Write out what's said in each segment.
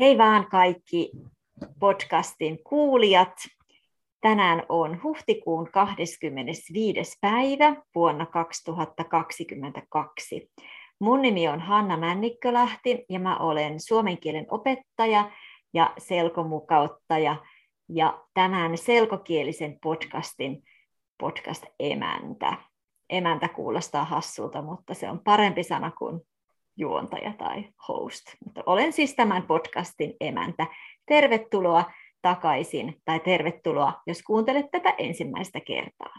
Hei vaan kaikki podcastin kuulijat. Tänään on huhtikuun 25. päivä vuonna 2022. Mun nimi on Hanna Männikkölähti ja mä olen suomen kielen opettaja ja selkomukauttaja ja tämän selkokielisen podcastin podcast-emäntä. Emäntä kuulostaa hassulta, mutta se on parempi sana kuin juontaja tai host. Mutta olen siis tämän podcastin emäntä. Tervetuloa takaisin, tai tervetuloa, jos kuuntelet tätä ensimmäistä kertaa.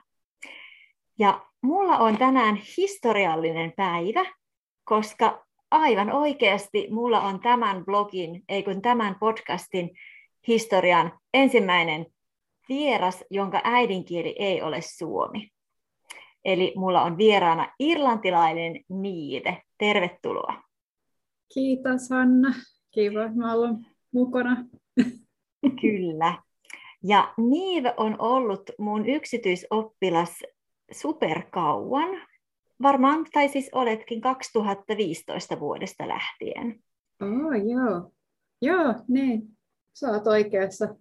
Ja mulla on tänään historiallinen päivä, koska aivan oikeasti mulla on tämän podcastin historian ensimmäinen vieras, jonka äidinkieli ei ole suomi. Eli mulla on vieraana irlantilainen Niamh. Tervetuloa. Kiitos Hanna. Kiva, mä olen mukana. Kyllä. Ja Niamh on ollut mun yksityisoppilas superkauan. Varmaan, tai siis oletkin 2015 vuodesta lähtien. Joo. Joo, niin. Sä oot oikeassa.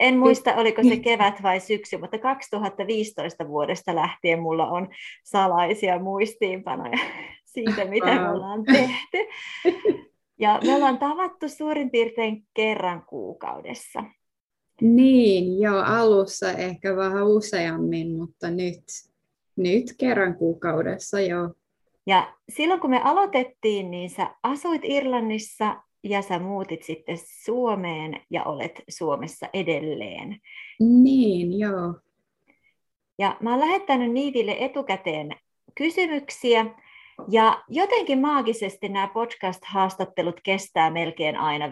En muista, oliko se kevät vai syksy, mutta 2015 vuodesta lähtien mulla on salaisia muistiinpanoja siitä, mitä me ollaan tehty. Ja me ollaan tavattu suurin piirtein kerran kuukaudessa. Niin, joo, alussa ehkä vähän useammin, mutta nyt kerran kuukaudessa, joo. Ja silloin kun me aloitettiin, niin sä asuit Irlannissa ja sä muutit sitten Suomeen ja olet Suomessa edelleen. Niin, joo. Ja mä oon lähettänyt Niamhille etukäteen kysymyksiä. Ja jotenkin maagisesti nämä podcast-haastattelut kestää melkein aina 15-20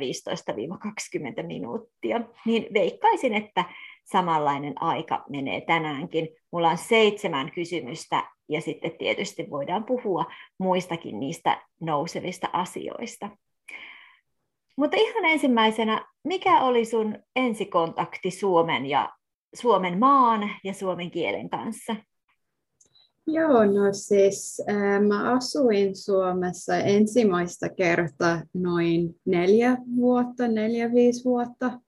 minuuttia. Niin veikkaisin, että samanlainen aika menee tänäänkin. Mulla on 7 kysymystä ja sitten tietysti voidaan puhua muistakin niistä nousevista asioista. Mutta ihan ensimmäisenä, mikä oli sun ensikontakti Suomen ja Suomen maan ja suomen kielen kanssa? Joo, no siis mä asuin Suomessa ensimmäistä kertaa noin 4-5 vuotta.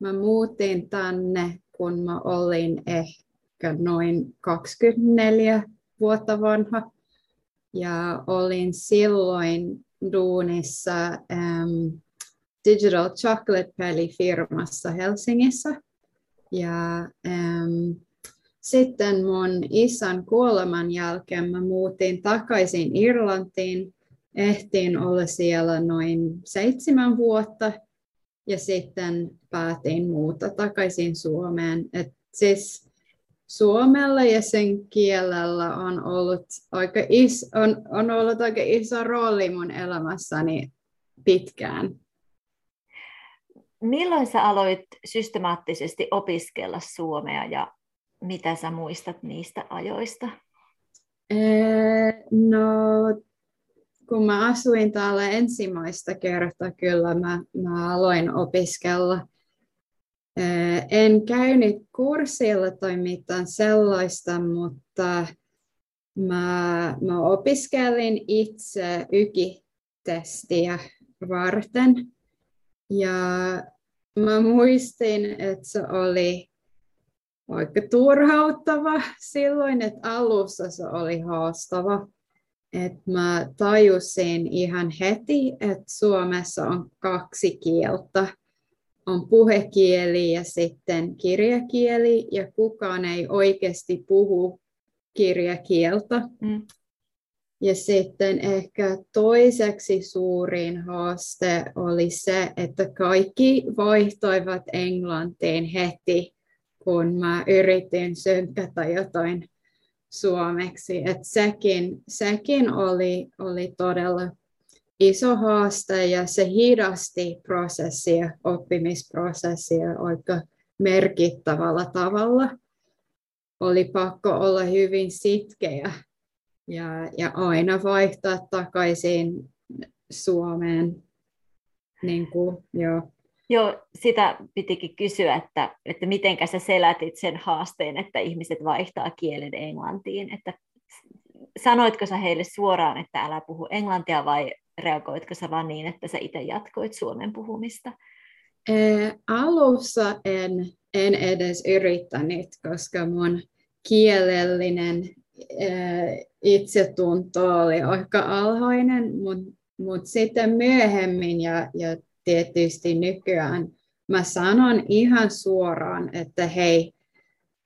Mä muutin tänne, kun mä olin ehkä noin 24 vuotta vanha. Ja olin silloin duunissa Digital Chocolate-pelifirmassa Helsingissä. Ja sitten mun isän kuoleman jälkeen mä muutin takaisin Irlantiin. Ehtiin olla siellä noin 7 vuotta ja sitten päätin muuta takaisin Suomeen. Et siis suomella ja sen kielellä on ollut aika iso rooli mun elämässäni pitkään. Milloin sä aloit systemaattisesti opiskella suomea ja mitä sä muistat niistä ajoista? No, kun mä asuin täällä ensimmäistä kertaa, kyllä mä aloin opiskella. En käynyt kurssilla tai mitään sellaista, mutta mä opiskelin itse YKI-testiä varten. Ja mä muistin, että se oli aika turhauttava silloin, että alussa se oli haastava. Et mä tajusin ihan heti, että Suomessa on 2 kieltä. On puhekieli ja sitten kirjakieli, ja kukaan ei oikeasti puhu kirjakieltä. Ja sitten ehkä toiseksi suurin haaste oli se, että kaikki vaihtoivat englantiin heti, kun mä yritin synkkätä jotain suomeksi. Et sekin oli todella iso haaste ja se hidasti oppimisprosessia aika merkittävällä tavalla. Oli pakko olla hyvin sitkeä ja aina vaihtaa takaisin Suomeen. Niin kuin, joo. Joo, sitä pitikin kysyä, että mitenkä sä selätit sen haasteen, että ihmiset vaihtaa kielen englantiin. Että sanoitko sä heille suoraan, että älä puhu englantia vai reagoitko sä vaan niin, että sä itse jatkoit suomen puhumista? Alussa en edes yrittänyt, koska mun kielellinen itsetunto oli aika alhainen, mutta sitten myöhemmin ja tietysti nykyään mä sanon ihan suoraan, että hei,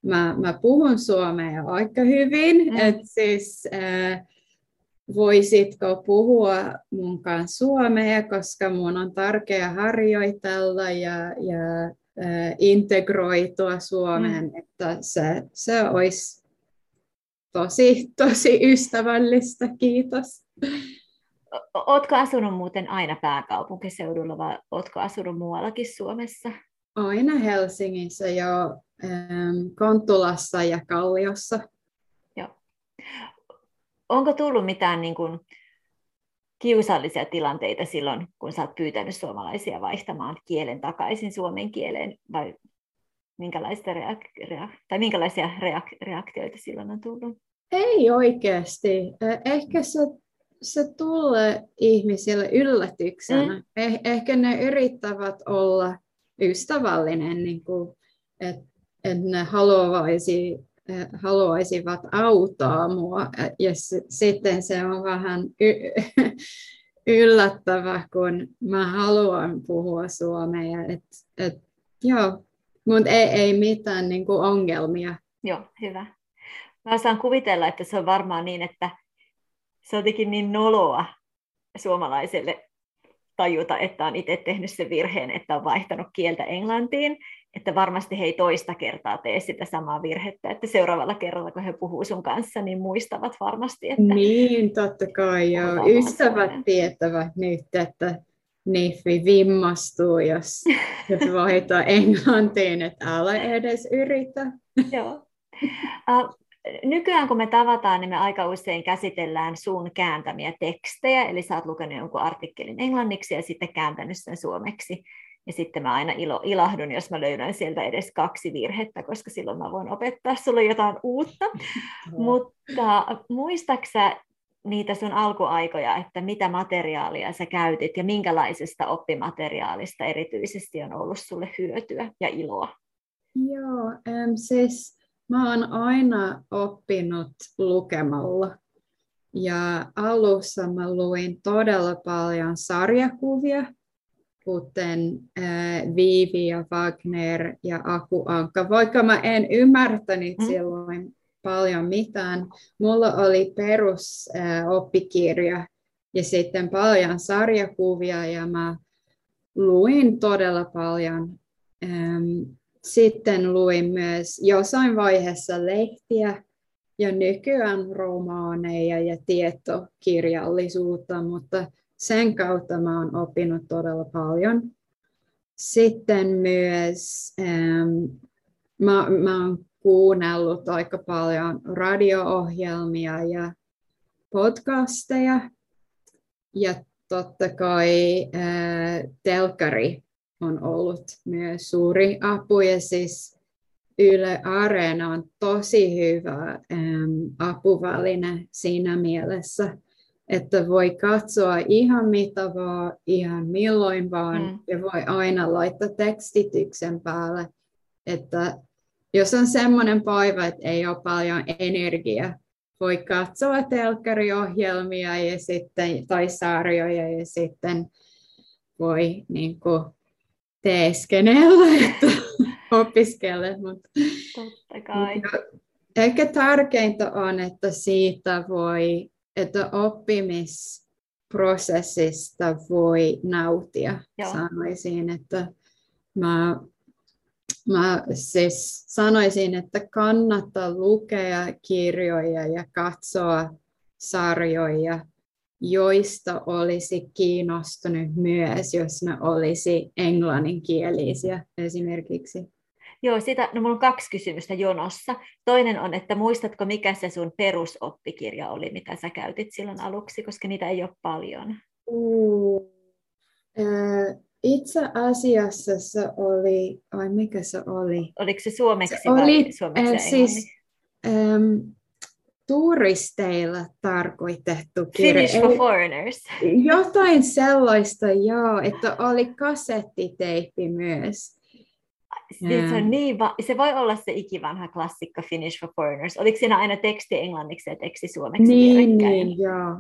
mä puhun suomea aika hyvin, että siis voisitko puhua mun kanssa suomea, koska mun on tärkeää harjoitella ja integroitua Suomeen, että se olisi tosi ystävällistä, kiitos. Ootko asunut muuten aina pääkaupunkiseudulla vai ootko asunut muuallakin Suomessa? Aina Helsingissä jo Kontulassa ja Kalliossa. Joo. Onko tullut mitään niin kuin kiusallisia tilanteita silloin, kun sä oot pyytänyt suomalaisia vaihtamaan kielen takaisin suomen kieleen, vai minkälaisia reaktioita silloin on tullut? Ei oikeasti. Ehkä se tulee ihmisille yllätyksenä. Ehkä ne yrittävät olla ystävällinen, niin että ne haluaisivat auttaa mua. Ja sitten se on vähän yllättävää, kun mä haluan puhua suomea. Mutta ei mitään niin kuin ongelmia. Joo, hyvä. Mä saan kuvitella, että se on varmaan niin, että se on jotenkin niin noloa suomalaiselle tajuta, että on itse tehnyt sen virheen, että on vaihtanut kieltä englantiin, että varmasti he ei toista kertaa tee sitä samaa virhettä, että seuraavalla kerralla, kun he puhuu sun kanssa, niin muistavat varmasti, että... Niin, totta kai, joo. Ystävät tietävät nyt, että Nifi vimmastuu, jos vaihtaa englantiin, että älä edes yritä. Joo. Nykyään kun me tavataan, niin me aika usein käsitellään sun kääntämiä tekstejä, eli sä oot lukenut jonkun artikkelin englanniksi ja sitten kääntänyt sen suomeksi. Ja sitten mä aina ilahdun, jos mä löydän sieltä edes 2 virhettä, koska silloin mä voin opettaa sulle jotain uutta. Mutta muistaaksä niitä sun alkuaikoja, että mitä materiaalia sä käytit ja minkälaisesta oppimateriaalista erityisesti on ollut sulle hyötyä ja iloa? Joo, siis... Mä oon aina oppinut lukemalla ja alussa mä luin todella paljon sarjakuvia, kuten Viivi ja Wagner ja Aku Ankka, vaikka mä en ymmärtänyt silloin paljon mitään. Mulla oli perusoppikirja ja sitten paljon sarjakuvia ja mä luin todella paljon. Sitten luin myös jossain vaiheessa lehtiä ja nykyään romaaneja ja tietokirjallisuutta, mutta sen kautta mä oon oppinut todella paljon. Sitten myös mä oon kuunnellut aika paljon radio-ohjelmia ja podcasteja ja totta kai telkkari on ollut myös suuri apu, ja siis Yle Areena on tosi hyvä apuväline siinä mielessä, että voi katsoa ihan mitä vaan, ihan milloin vaan, ja voi aina laittaa tekstityksen päälle, että jos on semmoinen päivä, että ei ole paljon energiaa, voi katsoa telkkariohjelmia ja sitten, tai sarjoja, ja sitten voi niin kuin teeskennellä, että opiskele, mutta totta kai. Ehkä tärkeintä on, että siitä voi, että oppimisprosessista voi nautia. Joo. Sanoisin, että mä siis sanoisin, että kannattaa lukea kirjoja ja katsoa sarjoja, joista olisi kiinnostunut myös, jos ne olisi englanninkielisiä esimerkiksi. Joo, no mulla on 2 kysymystä jonossa. Toinen on, että muistatko, mikä se sun perusoppikirja oli, mitä sä käytit silloin aluksi, koska niitä ei ole paljon. Itse asiassa se oli, mikä se oli? Oliko se suomeksi vai suomeksi ja englanniksi? turisteilla tarkoitettu kirja. Finnish for Foreigners. Jotain sellaista, joo, että oli kasettiteippi myös. Se on niin se voi olla se ikivanha klassikko Finnish for Foreigners. Oliko siinä aina teksti englanniksi ja teksti suomeksi? Niin,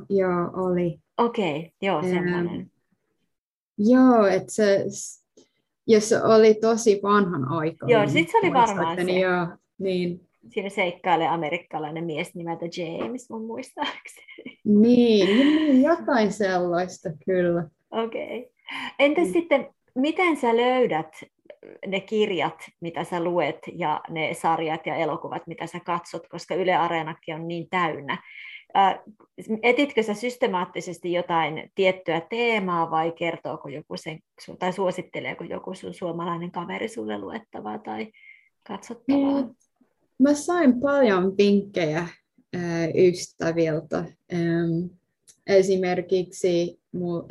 joo, oli. Okei, joo, semmoinen. Joo, että se, ja se oli tosi vanhan aikaan. Joo, sit se oli varmaan se. Joo, niin. Siinä seikkailee amerikkalainen mies nimeltä James, mun muistaakseni. Niin, jotain sellaista kyllä. Okei. Entäs sitten, miten sä löydät ne kirjat, mitä sä luet, ja ne sarjat ja elokuvat, mitä sä katsot, koska Yle Areenakin on niin täynnä. Etitkö sä systemaattisesti jotain tiettyä teemaa, vai kertooko joku sen, tai suositteleeko joku sun suomalainen kaveri sulle luettavaa tai katsottavaa? Mm. Mä sain paljon vinkkejä ystäviltä. Esimerkiksi mun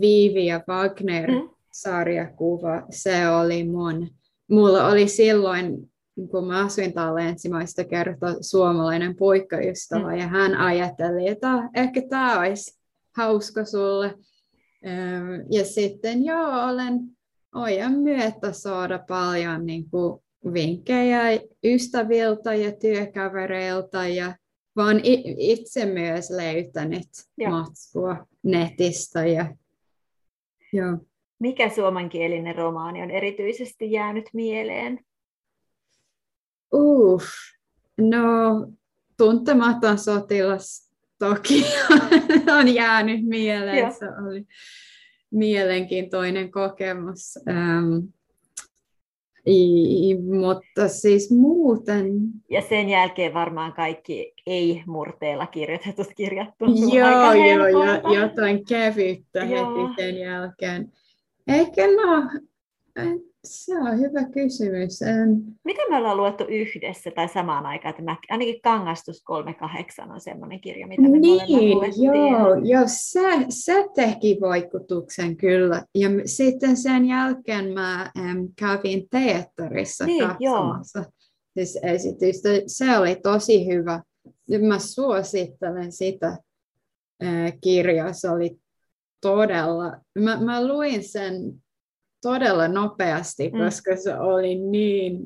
Viivi ja Wagner sarjakuva, se oli mulla oli silloin, kun mä asuin täällä ensimmäistä kertaa, suomalainen poikaystävä, ja hän ajatteli, että ehkä tämä olisi hauska sulle. Ja sitten olen myötä saada paljon niinku vinkkejä ystäviltä ja työkavereilta, ja vaan itse myös löytänyt matskua netistä. Ja. Mikä suomenkielinen romaani on erityisesti jäänyt mieleen? Tuntematon sotilas toki on jäänyt mieleen. Joo. Se oli mielenkiintoinen kokemus. Mutta siis muuten. Ja sen jälkeen varmaan kaikki ei-murteilla kirjoitetut kirjat tuntuu aika helpolta. Joo, jotain kevyttä heti sen jälkeen. Eikä se on hyvä kysymys. Mitä me ollaan luettu yhdessä tai samaan aikaan? Ainakin Kangastus 38 on semmoinen kirja, mitä me luettiin. Joo, se teki vaikutuksen kyllä. Ja sitten sen jälkeen mä kävin teatterissa katsomassa siis esitystä. Se oli tosi hyvä. Mä suosittelen sitä kirjaa. Se oli todella. Mä luin sen todella nopeasti, koska se oli niin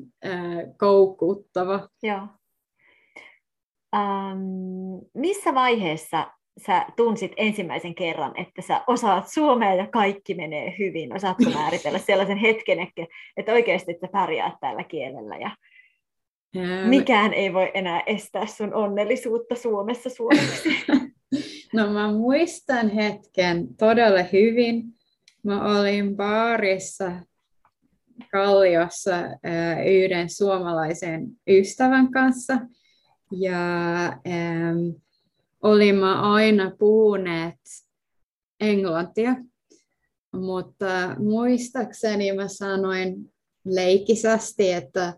koukuttava. Joo. Missä vaiheessa sä tunsit ensimmäisen kerran, että sä osaat suomea ja kaikki menee hyvin? Osaatko määritellä sellaisen hetken, että oikeasti sä pärjäät tällä kielellä ja mikään ei voi enää estää sun onnellisuutta Suomessa suomeksi? No mä muistan hetken todella hyvin. Mä olin baarissa Kalliossa yhden suomalaisen ystävän kanssa, ja olimme aina puhuneet englantia, mutta muistakseni mä sanoin leikisästi, että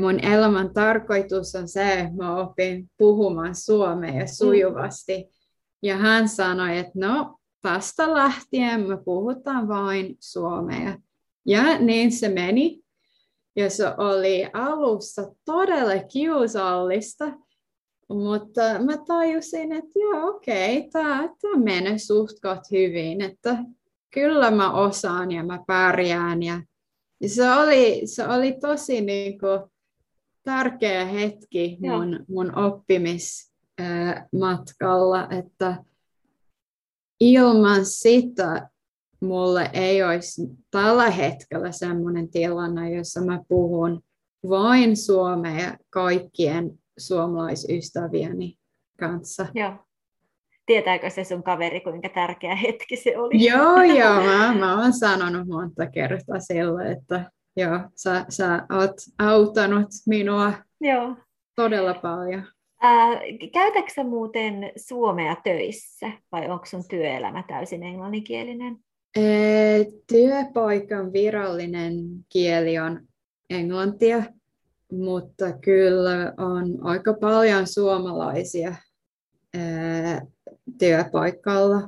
mun elämän tarkoitus on se, että mä opin puhumaan suomea sujuvasti. Ja hän sanoi, että tästä lähtien me puhutaan vain suomea. Ja niin se meni. Ja se oli alussa todella kiusallista, mutta mä tajusin, että tämä menee suhtkoht hyvin. Että kyllä mä osaan ja mä pärjään. Ja se oli tosi tärkeä hetki mun oppimismatkalla, että ilman sitä mulle ei olisi tällä hetkellä sellainen tilanne, jossa mä puhun vain suomea kaikkien suomalaisystävieni kanssa. Joo. Tietääkö se sun kaveri, kuinka tärkeä hetki se oli? Joo, mä oon sanonut monta kertaa sille, että sä oot auttanut minua todella paljon. Käytätkö sä muuten suomea töissä, vai onko sun työelämä täysin englanninkielinen? Työpaikan virallinen kieli on englantia, mutta kyllä on aika paljon suomalaisia työpaikalla.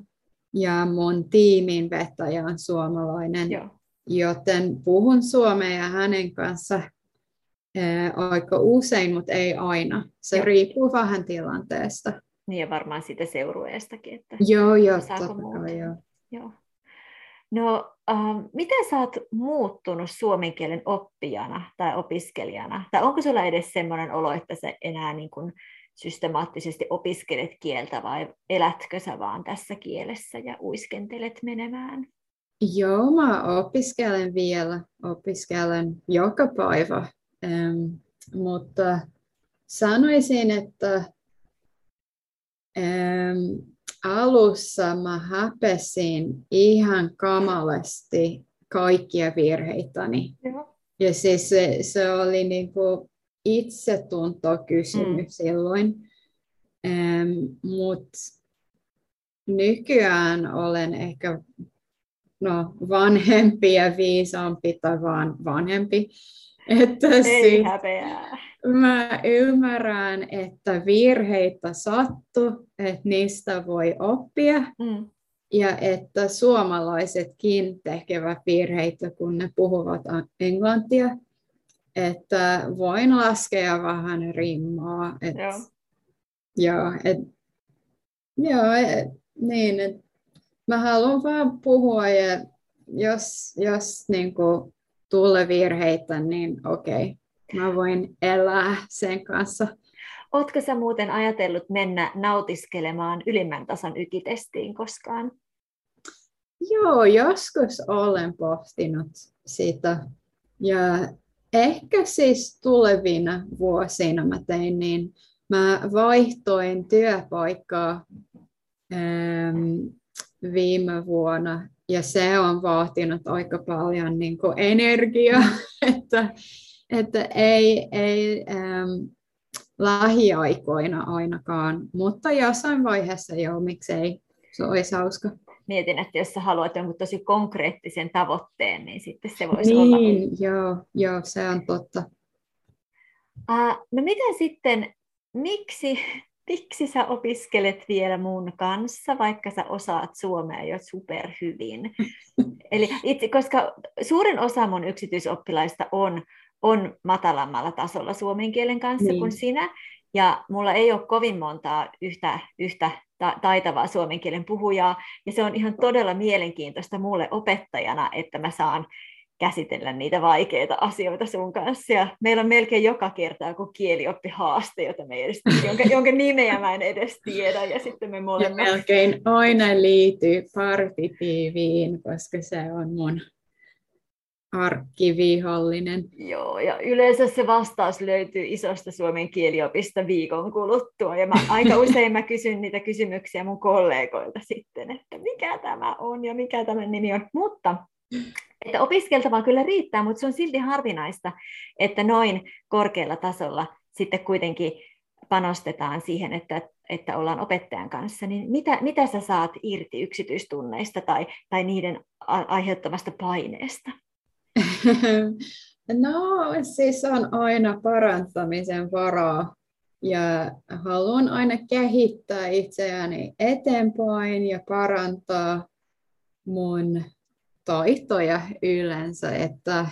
Ja mun tiimin vetäjä on suomalainen, joten puhun suomea hänen kanssa aika usein, mutta ei aina. Se riippuu vähän tilanteesta. Niin ja varmaan siitä seurueestakin, että joo, saako muuta. Joo. No, miten sä oot muuttunut suomen kielen oppijana tai opiskelijana? Tai onko sulla edes sellainen olo, että sä enää niin kuin systemaattisesti opiskelet kieltä vai elätkö sä vaan tässä kielessä ja uiskentelet menemään? Joo, mä opiskelen vielä. Opiskelen joka päivä. Mutta sanoisin, että alussa mä häpesin ihan kamalasti kaikkia virheitäni. Joo. Ja siis se oli niinku itsetuntokysymys silloin. Mutta nykyään olen ehkä vanhempi ja viisaampi tai vaan vanhempi. Että ei häpeää. Mä ymmärrän, että virheitä sattuu, että niistä voi oppia ja että suomalaisetkin tekevät virheitä, kun ne puhuvat englantia. Että voin laskea vähän rimmaa. Mä haluan vaan puhua ja jos niinku tulee virheitä, niin okei. Mä voin elää sen kanssa. Ootko sä muuten ajatellut mennä nautiskelemaan ylimmän tason YKI-testiin koskaan? Joo, joskus olen pohtinut sitä. Ja ehkä siis tulevina vuosina mä tein niin. Mä vaihtoin työpaikkaa viime vuonna. Ja se on vaatinut aika paljon niin kuin energiaa, että ei lähiaikoina ainakaan, mutta jossain vaiheessa joo, miksei, se olisi hauska. Mietin, että jos sä haluat jonkun tosi konkreettisen tavoitteen, niin sitten se voisi olla. Joo, se on totta. No miten sitten, miksi sä opiskelet vielä mun kanssa, vaikka sä osaat suomea jo superhyvin? Eli koska suurin osa mun yksityisoppilaista on matalammalla tasolla suomen kielen kanssa kuin sinä, ja mulla ei ole kovin montaa yhtä taitavaa suomen kielen puhujaa, ja se on ihan todella mielenkiintoista mulle opettajana, että mä saan käsitellä niitä vaikeita asioita sun kanssa. Ja meillä on melkein joka kerta joku kielioppihaaste, jonka nimeä mä en edes tiedä. Ja sitten me molemmat. Ja melkein aina liittyy partitiiviin, koska se on mun arkkivihollinen. Joo, ja yleensä se vastaus löytyy isosta suomen kieliopista viikon kuluttua. Ja aika usein mä kysyn niitä kysymyksiä mun kollegoilta sitten, että mikä tämä on ja mikä tämän nimi on. Mutta että opiskeltavaa kyllä riittää, mutta se on silti harvinaista, että noin korkealla tasolla sitten kuitenkin panostetaan siihen, että ollaan opettajan kanssa. Niin mitä sä saat irti yksityistunneista tai niiden aiheuttamasta paineesta? No siis on aina parantamisen varaa ja haluan aina kehittää itseäni eteenpäin ja parantaa mun taitoja yleensä, että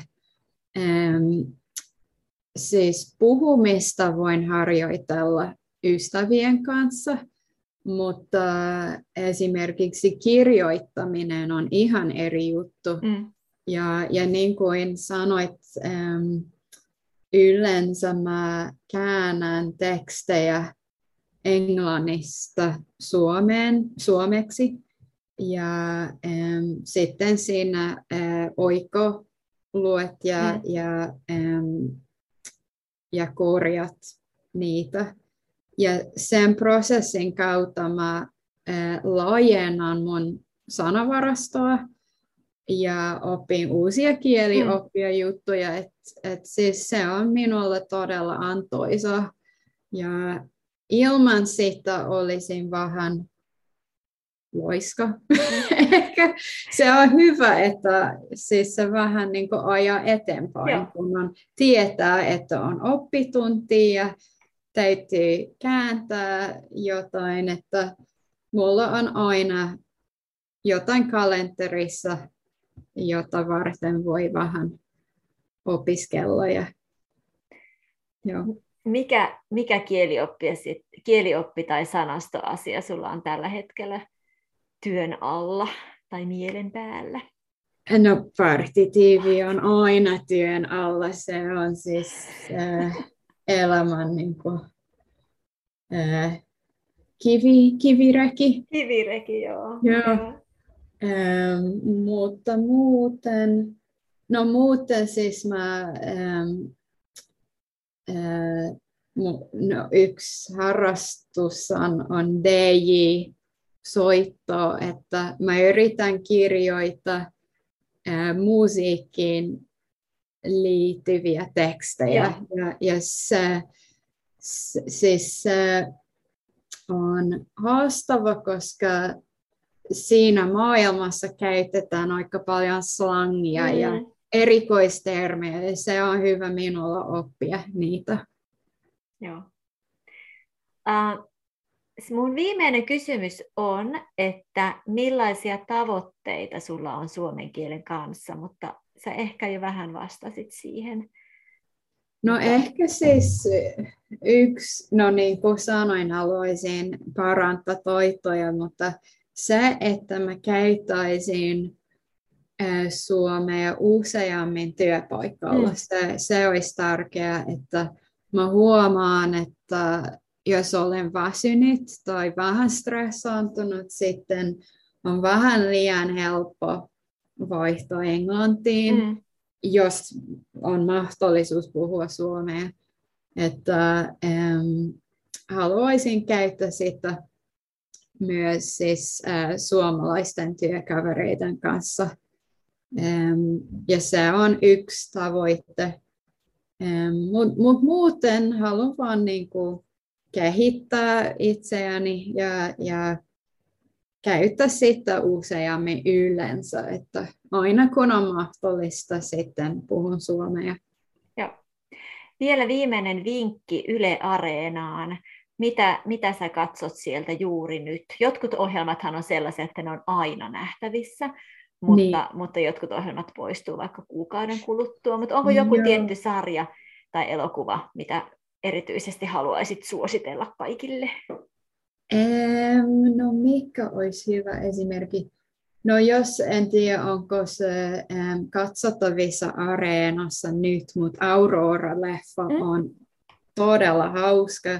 siis puhumista voin harjoitella ystävien kanssa, mutta esimerkiksi kirjoittaminen on ihan eri juttu. Ja niin kuin sanoit, yleensä mä käännän tekstejä englannista suomeksi. Ja sitten siinä oikoluet ja korjat niitä. Ja sen prosessin kautta mä laajennan mun sanavarastoa ja opin uusia kielioppia juttuja. Et siis se on minulle todella antoisa. Ja ilman sitä olisin vähän loiska. Ehkä se on hyvä, että siis se vähän niin kuin ajaa eteenpäin, kun on tietää, että on oppitunti ja täytyy kääntää jotain, että mulla on aina jotain kalenterissa, jota varten voi vähän opiskella ja Joo. Mikä kielioppi tai sanastoasia sulla on tällä hetkellä työn alla tai mielen päällä? No, partitiivi on aina työn alla. Se on siis elämän niin kuin, kivireki. Kivireki, joo. Joo. Mutta muuten, no muuten siis mä... No, yksi harrastus on DJ-soitto, että mä yritän kirjoittaa musiikkiin liittyviä tekstejä. Ja se on haastava, koska siinä maailmassa käytetään aika paljon slangia ja erikoistermejä. Se on hyvä minulla oppia niitä. Joo. Mun viimeinen kysymys on, että millaisia tavoitteita sulla on suomen kielen kanssa, mutta sä ehkä jo vähän vastasit siihen. No ehkä siis yksi, no niin kuin sanoin, haluaisin parantaa taitoja, mutta se, että mä käyttäisin suomea useammin työpaikalla, se olisi tärkeää, että mä huomaan, että jos olen väsynyt tai vähän stressaantunut, sitten on vähän liian helppo vaihtaa englantiin, jos on mahdollisuus puhua suomea. Että, haluaisin käyttää sitä myös siis, suomalaisten työkavereiden kanssa. Ja se on yksi tavoite. Mutta muuten haluan vaan niinku kehittää itseäni ja käyttää sitä useammin yleensä, että aina kun on mahdollista, sitten puhun suomea. Joo. Vielä viimeinen vinkki Yle Areenaan. Mitä sä katsot sieltä juuri nyt? Jotkut ohjelmathan on sellaisia, että ne on aina nähtävissä. Mutta jotkut ohjelmat poistuu vaikka kuukauden kuluttua. Mutta onko joku tietty sarja tai elokuva, mitä erityisesti haluaisit suositella kaikille? No mikä olisi hyvä esimerkki? No jos en tiedä, onko se katsottavissa Areenassa nyt, mutta Aurora-leffa on todella hauska,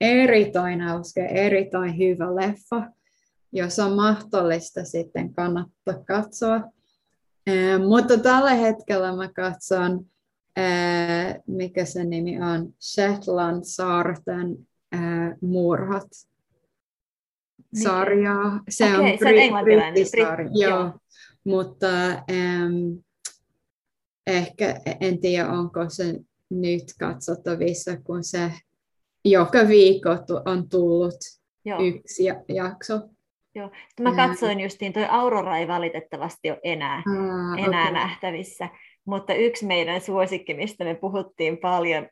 erittäin hyvä leffa. Jos on mahdollista, sitten kannattaa katsoa. Mutta tällä hetkellä mä katson, mikä se nimi on, Shetland-saarten murhat sarjaa. Se on brittisarja. Joo. Mutta ehkä en tiedä, onko se nyt katsottavissa, kun se joka viikko on tullut yksi jakso. Joo. Mä katsoin justiin, toi Aurora ei valitettavasti ole enää nähtävissä, mutta yksi meidän suosikki, mistä me puhuttiin paljon,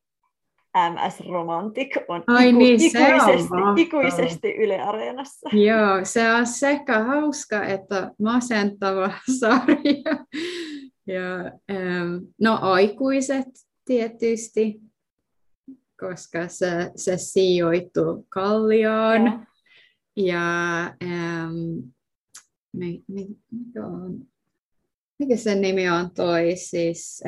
MS Romantic, on ikuisesti Yle Areenassa. Joo, se on sekä hauska että masentava sarja. Ja, no aikuiset tietysti, koska se sijoittuu Kallioon. Joo. Ja mikä sen nimi on toi siis?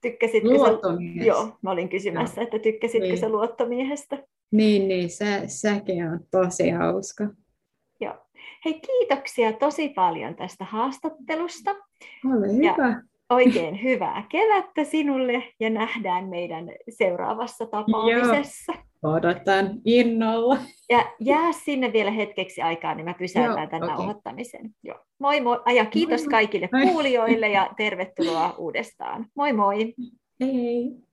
Tykkäsitkö Luottomies? Joo, mä olin kysymässä, että tykkäsitkö sä Luottomiehestä? Niin, sekin on tosi hauska. Joo. Hei, kiitoksia tosi paljon tästä haastattelusta. Ole hyvä. Ja oikein hyvää kevättä sinulle ja nähdään meidän seuraavassa tapaamisessa. Joo. Odotan innolla. Ja jää sinne vielä hetkeksi aikaa, niin mä pysäytän tämän nauhoittamisen. Joo. Moi moi. Ja kiitos kaikille kuulijoille ja tervetuloa uudestaan. Moi moi. Hei hei.